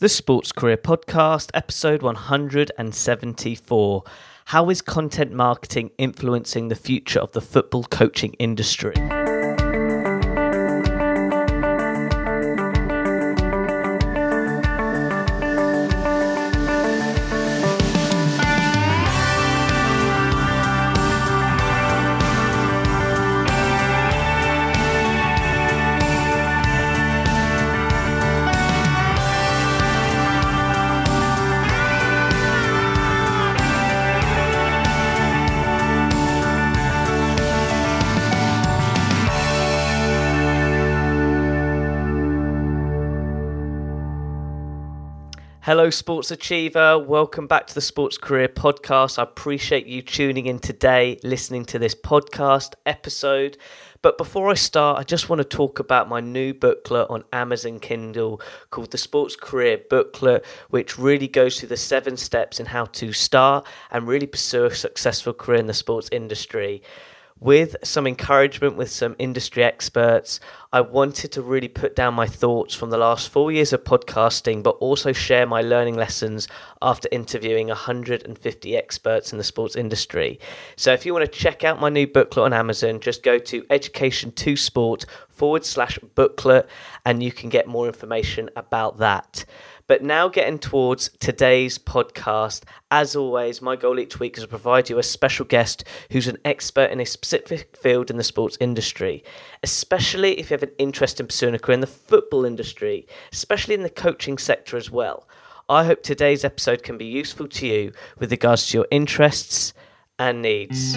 The Sports Career Podcast, episode 174. How is content marketing influencing the future of the football coaching industry? Hello Sports Achiever, welcome back to the Sports Career Podcast. I appreciate you tuning in today, listening to this podcast episode. But before I start, I just want to talk about my new booklet on Amazon Kindle called the Sports Career Booklet, which really goes through the 7 steps in how to start and really pursue a successful career in the sports industry. With some encouragement with some industry experts, I wanted to really put down my thoughts from the last 4 years of podcasting, but also share my learning lessons after interviewing 150 experts in the sports industry. So if you want to check out my new booklet on Amazon, just go to Education2Sport/booklet and you can get more information about that. But now getting towards today's podcast, as always, my goal each week is to provide you a special guest who's an expert in a specific field in the sports industry, especially if you have an interest in pursuing a career in the football industry, especially in the coaching sector as well. I hope today's episode can be useful to you with regards to your interests and needs.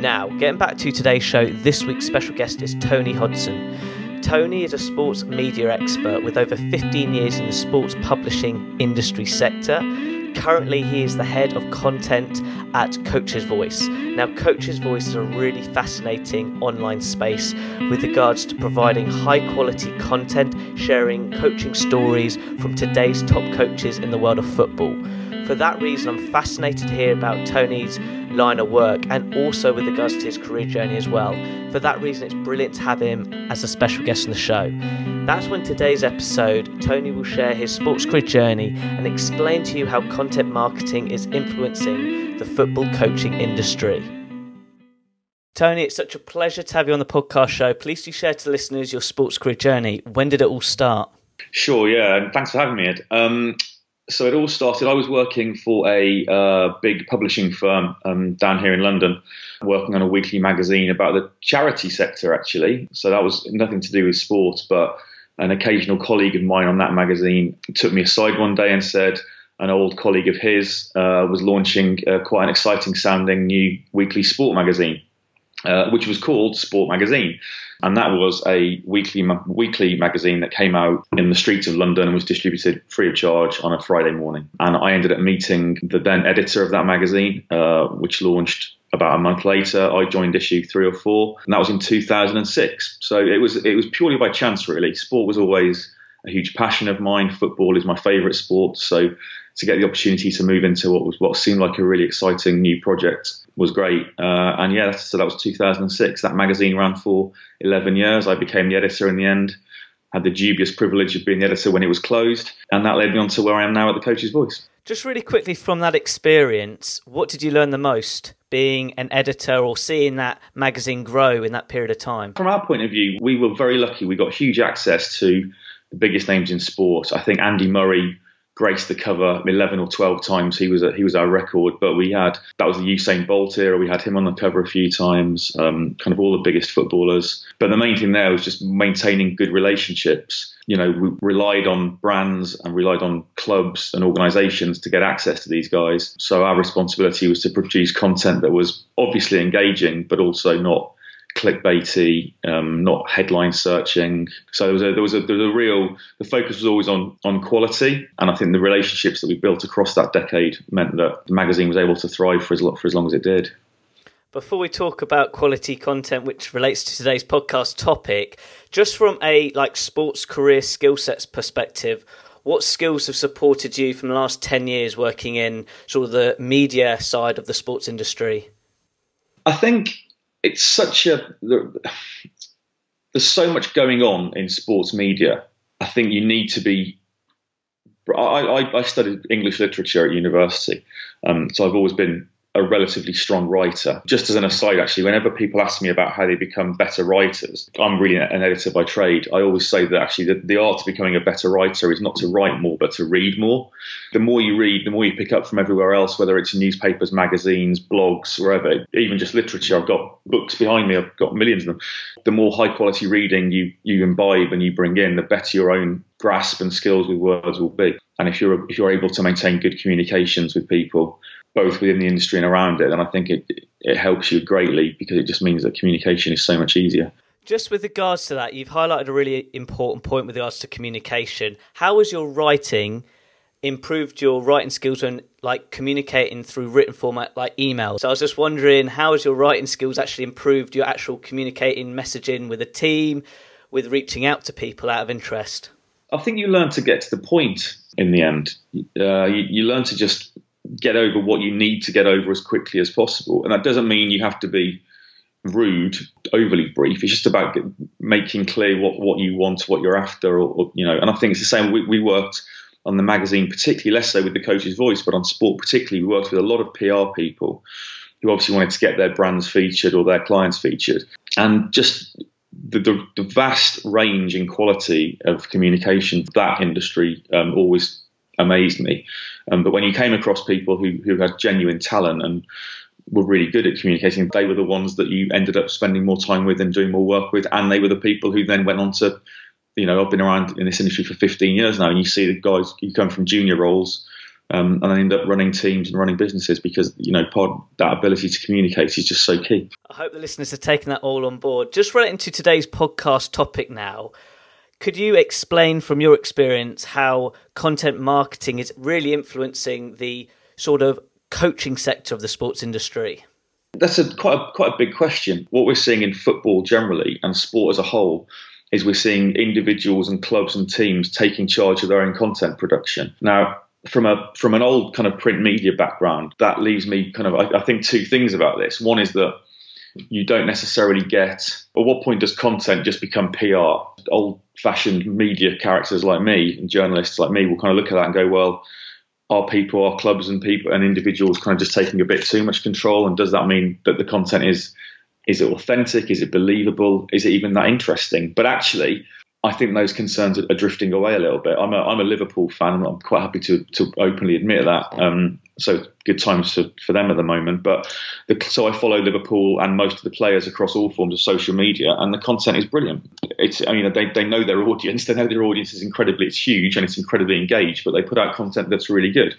Now, getting back to today's show, this week's special guest is Tony Hodson. Tony is a sports media expert with over 15 years in the sports publishing industry sector. Currently, he is the head of content at Coaches Voice. Now, Coaches Voice is a really fascinating online space with regards to providing high-quality content, sharing coaching stories from today's top coaches in the world of football. For that reason, I'm fascinated to hear about Tony's line of work and also with regards to his career journey as well. For that reason, it's brilliant to have him as a special guest on the show. That's when today's episode, Tony will share his sports career journey and explain to you how content marketing is influencing the football coaching industry. Tony, it's such a pleasure to have you on the podcast show. Please do share to the listeners your sports career journey. When did it all start? Sure, yeah, and thanks for having me, Ed. So it all started, I was working for a big publishing firm down here in London, working on a weekly magazine about the charity sector, actually. So that was nothing to do with sport, but an occasional colleague of mine on that magazine took me aside one day and said an old colleague of his was launching quite an exciting sounding new weekly sport magazine, which was called Sport Magazine. And that was a weekly magazine that came out in the streets of London and was distributed free of charge on a Friday morning. And I ended up meeting the then editor of that magazine, which launched about a month later. I joined issue 3 or 4, and that was in 2006. So it was purely by chance, really. Sport was always a huge passion of mine. Football is my favourite sport. So to get the opportunity to move into what seemed like a really exciting new project was great. And yeah, so that was 2006. That magazine ran for 11 years. I became the editor in the end, had the dubious privilege of being the editor when it was closed. And that led me on to where I am now at the Coach's Voice. Just really quickly from that experience, what did you learn the most? Being an editor or seeing that magazine grow in that period of time? From our point of view, we were very lucky. We got huge access to the biggest names in sport. I think Andy Murray graced the cover 11 or 12 times. He was our record, but that was the Usain Bolt era. We had him on the cover a few times, kind of all the biggest footballers. But the main thing there was just maintaining good relationships. You know, we relied on brands and relied on clubs and organisations to get access to these guys. So our responsibility was to produce content that was obviously engaging, but also not clickbaity, not headline searching. So the focus was always on quality, and I think the relationships that we built across that decade meant that the magazine was able to thrive for as long as it did. Before we talk about quality content, which relates to today's podcast topic, just from a sports career skill sets perspective, what skills have supported you from the last 10 years working in sort of the media side of the sports industry? I think it's there's so much going on in sports media. I think you need to be I studied English literature at university, so I've always been a relatively strong writer. Just as an aside, actually, whenever people ask me about how they become better writers, I'm really an editor by trade. I always say that actually the art of becoming a better writer is not to write more, but to read more. The more you read, the more you pick up from everywhere else, whether it's newspapers, magazines, blogs, wherever, even just literature. I've got books behind me. I've got millions of them. The more high quality reading you imbibe and you bring in, the better your own grasp and skills with words will be. And if you're able to maintain good communications with people, both within the industry and around it, then I think it helps you greatly, because it just means that communication is so much easier. Just with regards to that, you've highlighted a really important point with regards to communication. How has your writing improved your writing skills when like communicating through written format like email? So I was just wondering, how has your writing skills actually improved your actual communicating, messaging with a team, with reaching out to people out of interest? I think you learn to get to the point in the end. You learn to just get over what you need to get over as quickly as possible. And that doesn't mean you have to be rude, overly brief. It's just about making clear what you want, what you're after, or you know. And I think it's the same. We worked on the magazine, particularly less so with the Coach's Voice, but on Sport particularly, we worked with a lot of PR people who obviously wanted to get their brands featured or their clients featured. And just the vast range in quality of communication, that industry always amazed me. But when you came across people who had genuine talent and were really good at communicating, they were the ones that you ended up spending more time with and doing more work with. And they were the people who then went on to, you know, I've been around in this industry for 15 years now, and you see the guys who come from junior roles and they end up running teams and running businesses, because, you know, part of that ability to communicate is just so key. I hope the listeners have taken that all on board. Just relating to today's podcast topic now, could you explain from your experience how content marketing is really influencing the sort of coaching sector of the sports industry? That's quite a big question. What we're seeing in football generally and sport as a whole is we're seeing individuals and clubs and teams taking charge of their own content production. Now, from an old kind of print media background, that leaves me kind of, I think, two things about this. One is that you don't necessarily get, at what point does content just become PR? Old-fashioned media characters like me and journalists like me will kind of look at that and go, well, are people, are clubs and people and individuals kind of just taking a bit too much control? And does that mean that the content is it authentic? Is it believable? Is it even that interesting? But actually, I think those concerns are drifting away a little bit. I'm a Liverpool fan, and I'm quite happy to openly admit that. So good times for them at the moment. But so I follow Liverpool and most of the players across all forms of social media, and the content is brilliant. They know their audience. They know their audience is incredibly, it's huge and it's incredibly engaged, but they put out content that's really good.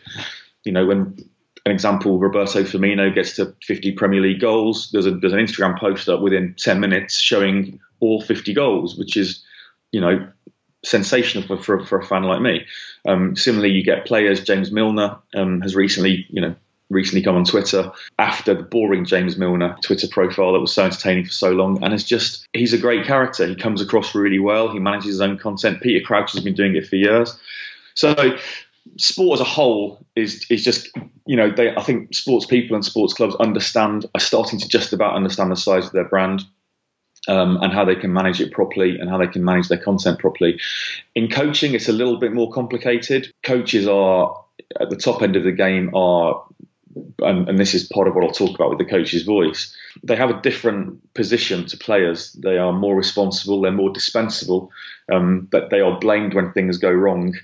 You know, when an example, Roberto Firmino gets to 50 Premier League goals, there's an Instagram post up within 10 minutes showing all 50 goals, which is, you know, sensational for a fan like me. Similarly, you get players. James Milner has recently come on Twitter after the boring James Milner Twitter profile that was so entertaining for so long, and he's a great character. He comes across really well. He manages his own content. Peter Crouch has been doing it for years. So sport as a whole is just, you know, I think sports people and sports clubs are starting to just about understand the size of their brand. And how they can manage it properly and how they can manage their content properly. In coaching, it's a little bit more complicated. Coaches are at the top end of the game and this is part of what I'll talk about with the Coach's Voice. They have a different position to players. They are more responsible. They're more dispensable, but they are blamed when things go wrong,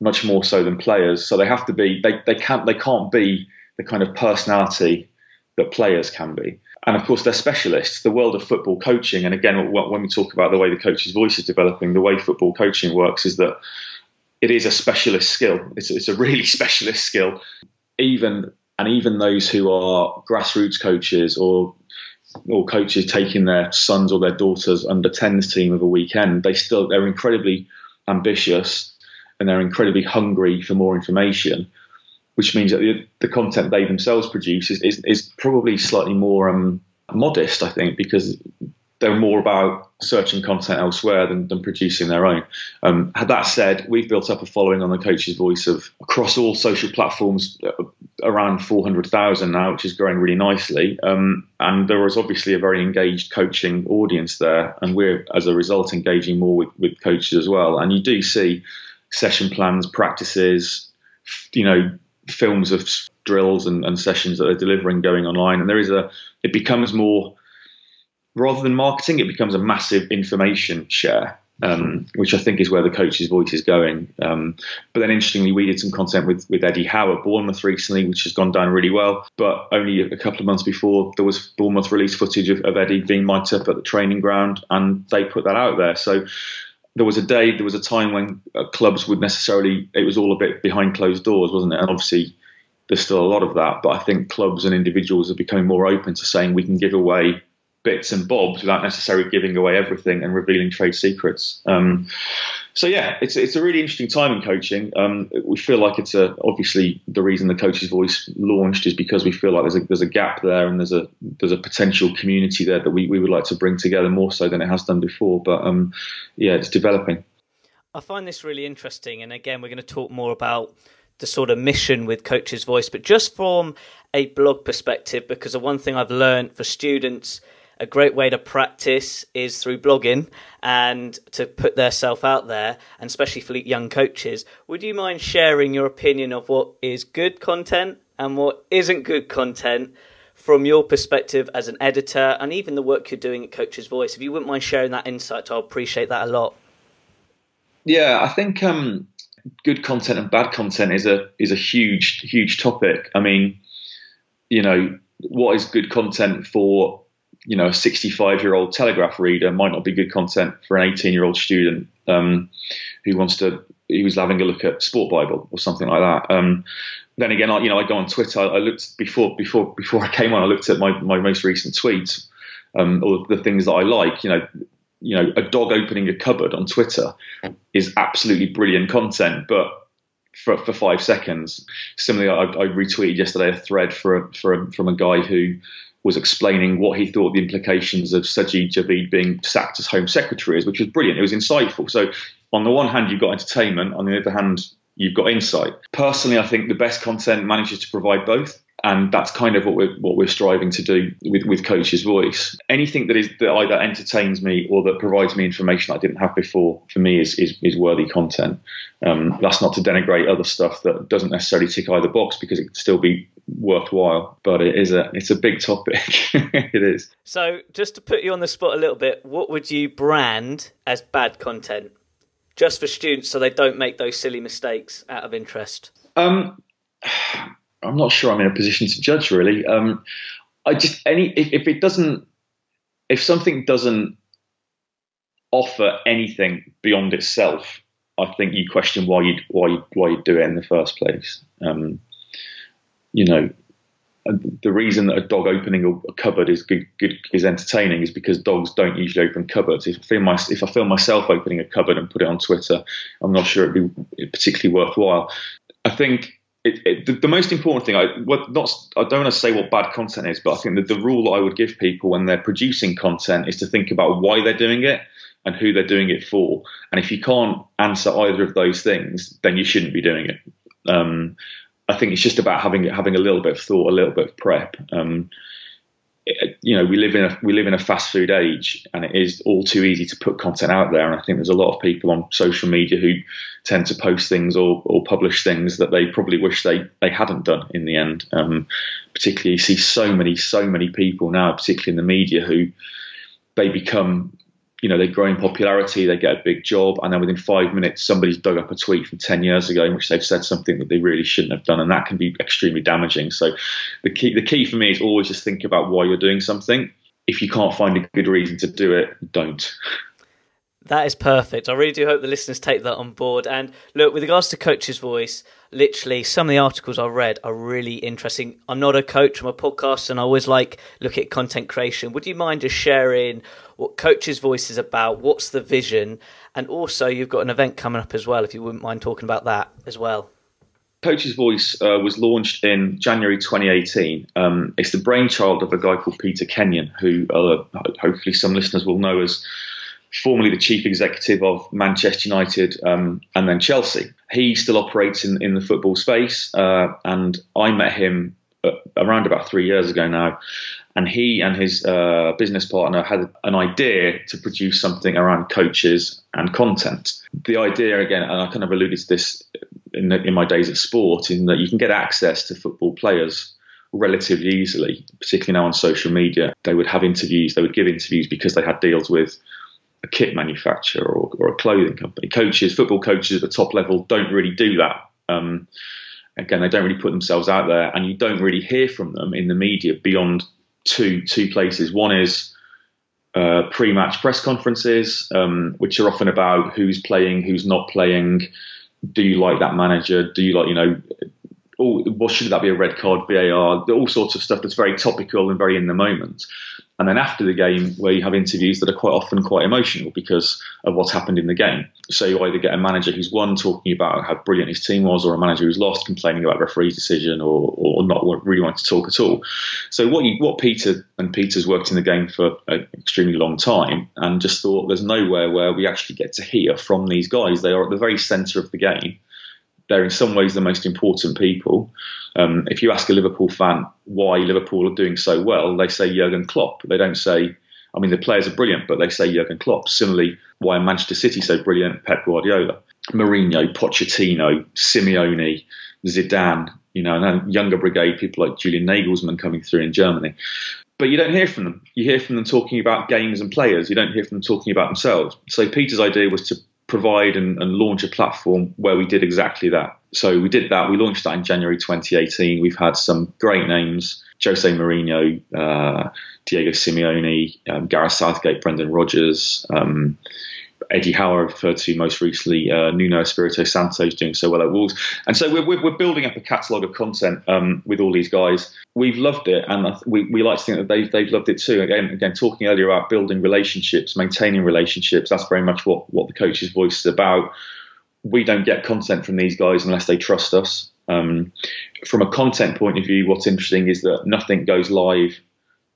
much more so than players. So they have to be, they can't be the kind of personality that players can be. And of course, they're specialists. The world of football coaching, and again, when we talk about the way the Coach's Voice is developing, the way football coaching works is that it is a specialist skill. It's a really specialist skill. Even those who are grassroots coaches or coaches taking their sons or their daughters under 10s team of a weekend, they're incredibly ambitious and they're incredibly hungry for more information, which means that the content they themselves produce is probably slightly more modest, I think, because they're more about searching content elsewhere than producing their own. That said, we've built up a following on the Coach's Voice of, across all social platforms, around 400,000 now, which is growing really nicely. And there is obviously a very engaged coaching audience there. And we're, as a result, engaging more with coaches as well. And you do see session plans, practices, you know, films of drills and sessions that they're delivering going online. And there is it becomes more, rather than marketing, it becomes a massive information share, which I think is where the Coaches Voice is going. But then interestingly, we did some content with Eddie Howe at Bournemouth recently, which has gone down really well. But only a couple of months before, there was Bournemouth released footage of Eddie being mic'd up at the training ground, and they put that out there. So there was a time when clubs would necessarily, it was all a bit behind closed doors, wasn't it? And obviously there's still a lot of that, but I think clubs and individuals are becoming more open to saying we can give away bits and bobs without necessarily giving away everything and revealing trade secrets. So yeah, it's a really interesting time in coaching. We feel like it's obviously the reason the Coaches Voice launched is because we feel like there's a gap there, and there's a potential community there that we would like to bring together more so than it has done before. But yeah, it's developing. I find this really interesting, and again, we're going to talk more about the sort of mission with Coaches Voice, but just from a blog perspective, because the one thing I've learned for students, a great way to practice is through blogging and to put themselves out there, and especially for young coaches. Would you mind sharing your opinion of what is good content and what isn't good content from your perspective as an editor, and even the work you're doing at Coaches Voice? If you wouldn't mind sharing that insight, I'll appreciate that a lot. Yeah, I think good content and bad content is a huge topic. I mean, you know, what is good content for, you know, a 65-year-old Telegraph reader might not be good content for an 18-year-old student who was having a look at Sport Bible or something like that. Then again, I go on Twitter. I looked before I came on. I looked at my most recent tweets, or the things that I like. You know, a dog opening a cupboard on Twitter is absolutely brilliant content, but for 5 seconds. Similarly, I retweeted yesterday a thread from a guy who was explaining what he thought the implications of Sajid Javid being sacked as Home Secretary is, which was brilliant. It was insightful. So on the one hand, you've got entertainment. On the other hand, you've got insight. Personally, I think the best content manages to provide both. And that's kind of what we're striving to do with Coaches Voice. Anything that either entertains me or that provides me information I didn't have before, for me, is worthy content. That's not to denigrate other stuff that doesn't necessarily tick either box, because it can still be worthwhile. But it's a big topic. It is. So just to put you on the spot a little bit, what would you brand as bad content, just for students, so they don't make those silly mistakes, out of interest? I'm not sure I'm in a position to judge, really. If something doesn't offer anything beyond itself, I think you question why you'd do it in the first place. You know, the reason that a dog opening a cupboard is good is entertaining is because dogs don't usually open cupboards. If I film myself opening a cupboard and put it on Twitter, I'm not sure it'd be particularly worthwhile. I think. The most important thing, I don't want to say what bad content is, but I think that the rule I would give people when they're producing content is to think about why they're doing it and who they're doing it for. And if you can't answer either of those things, then you shouldn't be doing it. I think it's just about having a little bit of thought, a little bit of prep. You know, we live in a fast food age, and it is all too easy to put content out there. And I think there's a lot of people on social media who tend to post things or publish things that they probably wish they hadn't done in the end. Particularly, you see so many people now, particularly in the media, who they become, you know, they grow in popularity, they get a big job, and then within 5 minutes, somebody's dug up a tweet from 10 years ago in which they've said something that they really shouldn't have done, and that can be extremely damaging. So the key for me is always just think about why you're doing something. If you can't find a good reason to do it, don't. That is perfect. I really do hope the listeners take that on board. And look, with regards to Coach's Voice, literally some of the articles I read are really interesting. I'm not a coach, I'm a podcast, and I always look at content creation. Would you mind just sharing what Coach's Voice is about? What's the vision? And also, you've got an event coming up as well, if you wouldn't mind talking about that as well. Coach's Voice was launched in January 2018. It's the brainchild of a guy called Peter Kenyon, who hopefully some listeners will know as formerly the chief executive of Manchester United and then Chelsea. He still operates in the football space, and I met him around about 3 years ago now, and he and his business partner had an idea to produce something around coaches and content. The idea, again, and I kind of alluded to this in my days at Sport, in that you can get access to football players relatively easily, particularly now on social media. They would have interviews, they would give interviews because they had deals with a kit manufacturer or a clothing company. Coaches, football coaches at the top level don't really do that. Again, they don't really put themselves out there, and you don't really hear from them in the media beyond two places. One is pre-match press conferences, which are often about who's playing, who's not playing. Do you like that manager? Do you like, what should that be, a red card, VAR, all sorts of stuff that's very topical and very in the moment. And then after the game, where you have interviews that are quite often quite emotional because of what's happened in the game. So you either get a manager who's won talking about how brilliant his team was, or a manager who's lost complaining about referee's decision, or not really wanting to talk at all. So what Peter's worked in the game for an extremely long time, and just thought there's nowhere where we actually get to hear from these guys. They are at the very centre of the game. They're in some ways the most important people. If you ask a Liverpool fan why Liverpool are doing so well, they say Jurgen Klopp. They don't say, the players are brilliant, but they say Jurgen Klopp. Similarly, why are Manchester City so brilliant? Pep Guardiola, Mourinho, Pochettino, Simeone, Zidane, and then younger brigade, people like Julian Nagelsmann coming through in Germany. But you don't hear from them. You hear from them talking about games and players. You don't hear from them talking about themselves. So Peter's idea was to provide and launch a platform where we did exactly that. So we did that. We launched that in January 2018. We've had some great names: Jose Mourinho, Diego Simeone, Gareth Southgate, Brendan Rodgers, Eddie Howe, referred to most recently, Nuno Espirito Santo is doing so well at Wolves. And so we're building up a catalogue of content with all these guys. We've loved it, and we like to think that they've loved it too. Again, talking earlier about building relationships, maintaining relationships, that's very much what the Coach's Voice is about. We don't get content from these guys unless they trust us. From a content point of view, what's interesting is that nothing goes live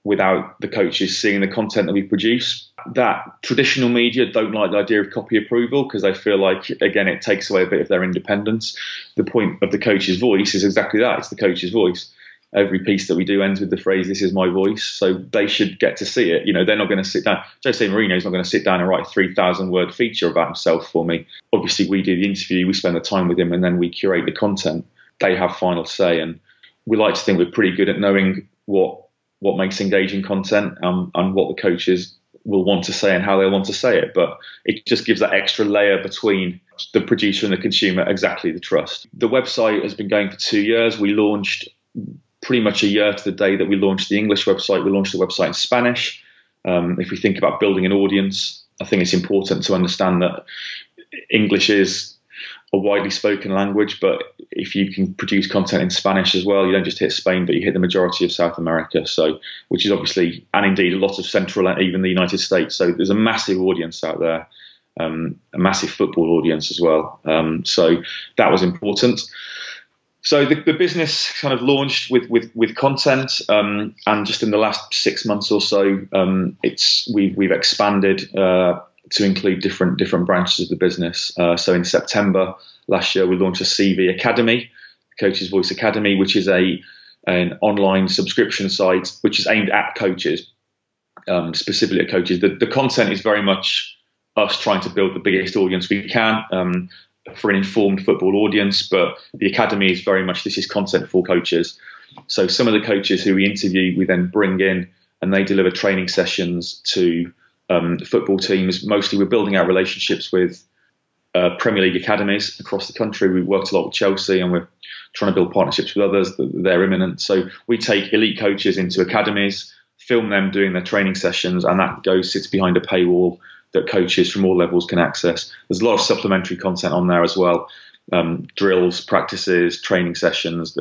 without the coaches seeing the content that we produce. That traditional media don't like the idea of copy approval because they feel like, again, it takes away a bit of their independence. The point of the Coach's Voice is exactly that. It's the Coach's voice. Every piece that we do ends with the phrase, "This is my voice," so they should get to see it. They're not going to sit down. Jose Mourinho's not going to sit down and write a 3,000-word feature about himself for me. Obviously, we do the interview, we spend the time with him, and then we curate the content. They have final say, and we like to think we're pretty good at knowing what makes engaging content and what the coaches will want to say and how they want to say it. But it just gives that extra layer between the producer and the consumer, exactly the trust. The website has been going for 2 years. We launched pretty much a year to the day that we launched the English website. We launched the website in Spanish. If we think about building an audience, I think it's important to understand that English is a widely spoken language, but if you can produce content in Spanish as well, you don't just hit Spain, but you hit the majority of South America, so, which is obviously, and indeed a lot of Central and even the United States. So there's a massive audience out there, a massive football audience as well. So that was important. So the business kind of launched with content, and just in the last 6 months or so, we've expanded to include different branches of the business. So in September last year, we launched a CV Academy, Coaches Voice Academy, which is an online subscription site which is aimed at coaches, specifically at coaches. The content is very much us trying to build the biggest audience we can, for an informed football audience, but the academy is very much, this is content for coaches. So some of the coaches who we interview, we then bring in and they deliver training sessions to football teams. Mostly we're building our relationships with Premier League academies across the country. We worked a lot with Chelsea and we're trying to build partnerships with others. They're imminent. So we take elite coaches into academies, film them doing their training sessions, and that sits behind a paywall that coaches from all levels can access. There's a lot of supplementary content on there as well. Drills, practices, training sessions.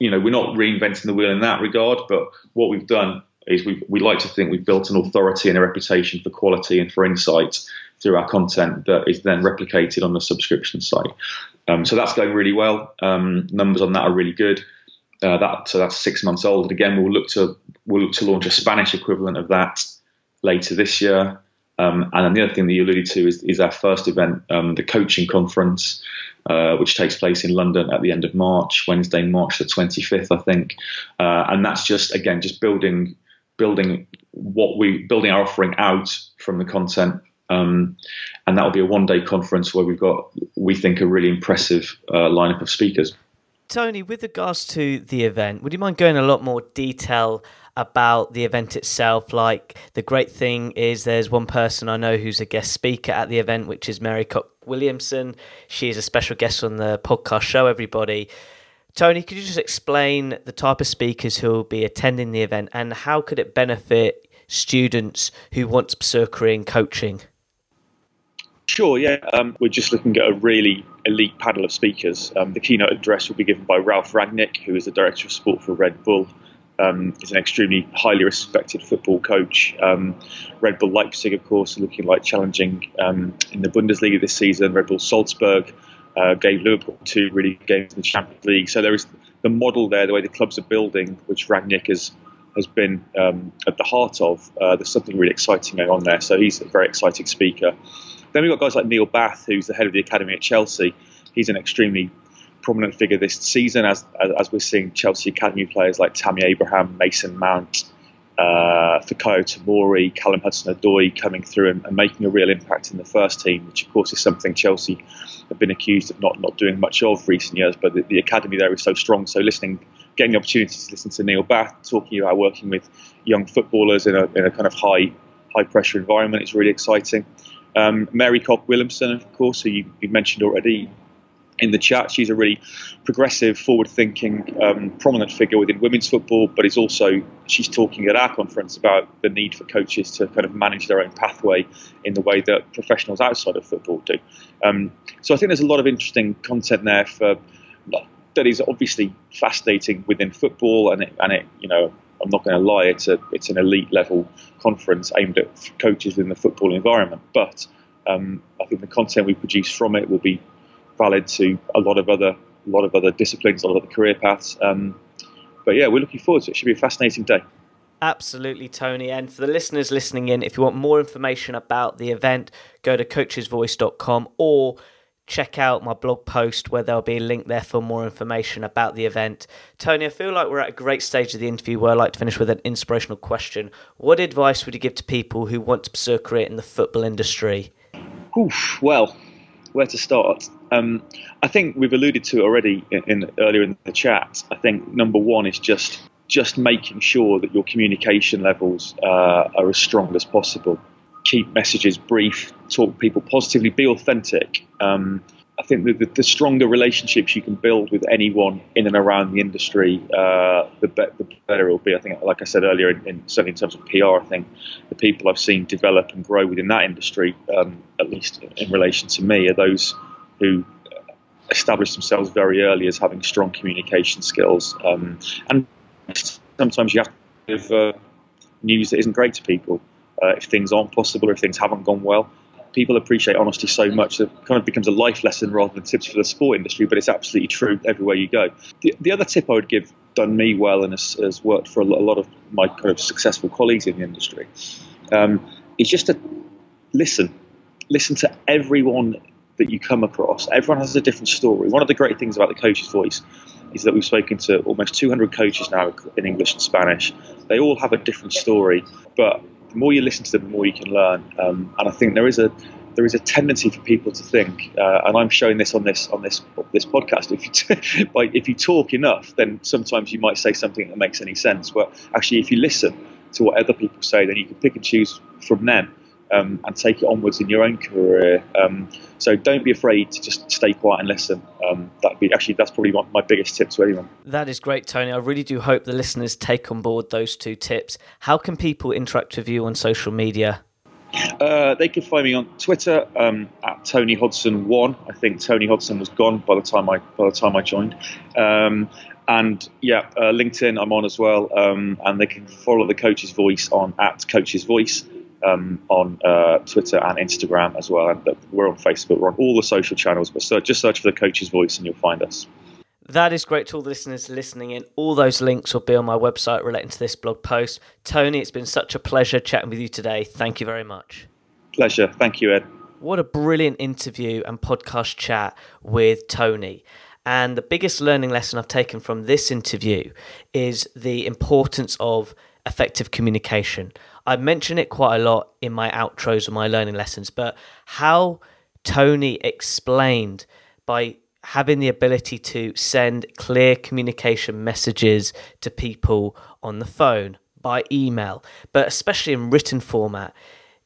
We're not reinventing the wheel in that regard, but what we've done is we like to think we've built an authority and a reputation for quality and for insight through our content that is then replicated on the subscription site. So that's going really well. Numbers on that are really good. So that's 6 months old. Again, we'll look to launch a Spanish equivalent of that later this year. And then the other thing that you alluded to is our first event, the coaching conference, which takes place in London at the end of March, Wednesday, March the 25th, I think. And that's just, again, just building our offering out from the content. And that will be a one-day conference where we've got, we think, a really impressive lineup of speakers. Tony, with regards to the event, would you mind going a lot more detail about the event itself? Like, the great thing is there's one person I know who's a guest speaker at the event, which is Mary Cock Williamson. She is a special guest on the podcast show, everybody. Tony, could you just explain the type of speakers who will be attending the event and how could it benefit students who want to pursue a career in coaching? Sure, yeah. We're just looking at a really elite panel of speakers. The keynote address will be given by Ralph Rangnick, who is the Director of Sport for Red Bull. He's an extremely highly respected football coach. Red Bull Leipzig, of course, looking like challenging in the Bundesliga this season. Red Bull Salzburg gave Liverpool 2 really good games in the Champions League. So there is the model there, the way the clubs are building, which Rangnick has been at the heart of. There's something really exciting going on there. So he's a very exciting speaker. Then we've got guys like Neil Bath, who's the head of the academy at Chelsea. He's an extremely prominent figure this season, as we're seeing Chelsea academy players like Tammy Abraham, Mason Mount, Fikayo Tomori, Callum Hudson-Odoi coming through and making a real impact in the first team, which of course is something Chelsea have been accused of not doing much of recent years, but the academy there is so strong. So getting the opportunity to listen to Neil Bath talking about working with young footballers in a kind of high pressure environment is really exciting. Mary Cock Williamson, of course, who you mentioned already in the chat. She's a really progressive, forward-thinking, prominent figure within women's football, but she's talking at our conference about the need for coaches to kind of manage their own pathway in the way that professionals outside of football do. So I think there's a lot of interesting content there that is obviously fascinating within football, and it you know, I'm not going to lie, it's an elite level conference aimed at coaches within the football environment. But I think the content we produce from it will be valid to a lot of other disciplines, a lot of other career paths. But yeah, we're looking forward to it. It should be a fascinating day. Absolutely, Tony. And for the listeners listening in, if you want more information about the event, go to coachesvoice.com or check out my blog post where there'll be a link there for more information about the event. Tony, I feel like we're at a great stage of the interview where I'd like to finish with an inspirational question. What advice would you give to people who want to pursue a career in the football industry? Oof, well, where to start? I think we've alluded to it already earlier in the chat. I think number one is just making sure that your communication levels are as strong as possible. Keep messages brief, talk to people positively, be authentic. I think the stronger relationships you can build with anyone in and around the industry, the better it will be. I think, like I said earlier, certainly in terms of PR, I think the people I've seen develop and grow within that industry, at least in relation to me, are those who establish themselves very early as having strong communication skills. And sometimes you have to give news that isn't great to people. If things aren't possible or if things haven't gone well. People appreciate honesty so much that it kind of becomes a life lesson rather than tips for the sport industry, but it's absolutely true everywhere you go. The other tip I would give, done me well and has worked for a lot of my kind of successful colleagues in the industry, is just to listen. Listen to everyone that you come across. Everyone has a different story. One of the great things about the Coach's Voice is that we've spoken to almost 200 coaches now in English and Spanish. They all have a different story, but the more you listen to them, the more you can learn, and I think there is a tendency for people to think, and I'm showing this on this podcast. If you talk enough, then sometimes you might say something that makes any sense. But actually, if you listen to what other people say, then you can pick and choose from them and take it onwards in your own career. So don't be afraid to just stay quiet and listen. That's probably my biggest tip to anyone. That is great, Tony. I really do hope the listeners take on board those two tips. How can people interact with you on social media? They can find me on Twitter at Tony Hodson 1. I think Tony Hodson was gone by the time I joined. LinkedIn I'm on as well. And they can follow the Coach's Voice on at Coach's Voice. On Twitter and Instagram as well, and we're on Facebook, we're on all the social channels, but just search for the Coach's Voice and you'll find us. That is great to all the listeners listening in. All those links will be on my website relating to this blog post. Tony, it's been such a pleasure chatting with you today. Thank you very much. Pleasure. Thank you, Ed. What a brilliant interview and podcast chat with Tony. And the biggest learning lesson I've taken from this interview is the importance of effective communication. I mention it quite a lot in my outros and my learning lessons, but how Tony explained by having the ability to send clear communication messages to people on the phone, by email, but especially in written format,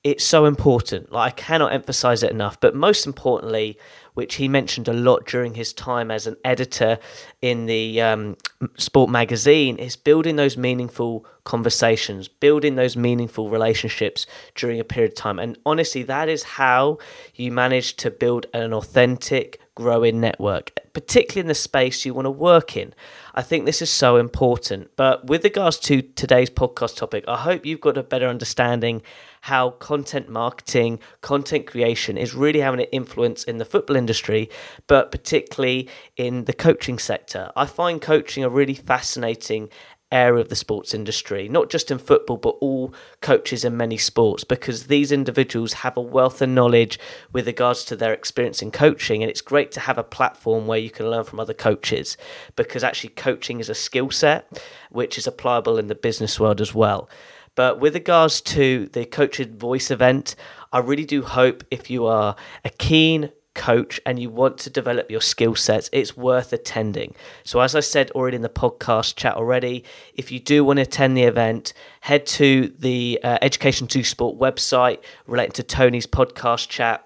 it's so important. Like, I cannot emphasize it enough. But most importantly, which he mentioned a lot during his time as an editor in the Sport Magazine, is building those meaningful conversations, building those meaningful relationships during a period of time. And honestly, that is how you manage to build an authentic, growing network, particularly in the space you want to work in. I think this is so important. But with regards to today's podcast topic, I hope you've got a better understanding how content marketing, content creation is really having an influence in the football industry, but particularly in the coaching sector. I find coaching a really fascinating area of the sports industry, not just in football, but all coaches in many sports, because these individuals have a wealth of knowledge with regards to their experience in coaching. And it's great to have a platform where you can learn from other coaches, because actually coaching is a skill set which is applicable in the business world as well. But with regards to the Coaches Voice event, I really do hope if you are a keen coach and you want to develop your skill sets, it's worth attending. So as I said already in the podcast chat already, if you do want to attend the event, head to the Education2Sport website relating to Tony's podcast chat.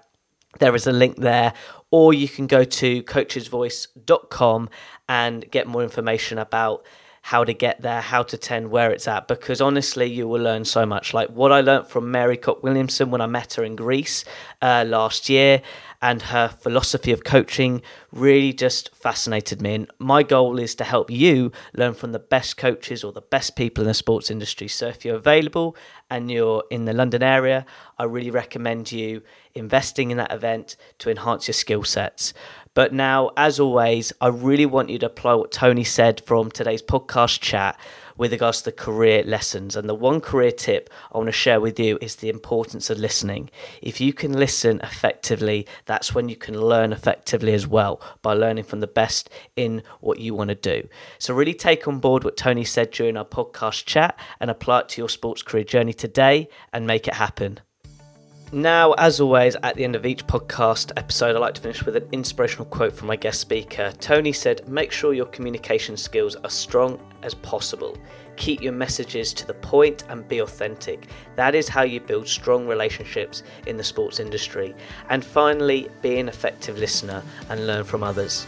There is a link there, or you can go to coachesvoice.com and get more information about how to get there, how to attend, where it's at, because honestly, you will learn so much. Like what I learned from Mary Cock Williamson when I met her in Greece last year, and her philosophy of coaching really just fascinated me. And my goal is to help you learn from the best coaches or the best people in the sports industry. So if you're available and you're in the London area, I really recommend you investing in that event to enhance your skill sets. But now, as always, I really want you to apply what Tony said from today's podcast chat with regards to the career lessons. And the one career tip I want to share with you is the importance of listening. If you can listen effectively, that's when you can learn effectively as well, by learning from the best in what you want to do. So really take on board what Tony said during our podcast chat and apply it to your sports career journey today and make it happen. Now, as always, at the end of each podcast episode, I like to finish with an inspirational quote from my guest speaker. Tony said, "Make sure your communication skills are strong as possible. Keep your messages to the point and be authentic. That is how you build strong relationships in the sports industry. And finally, be an effective listener and learn from others."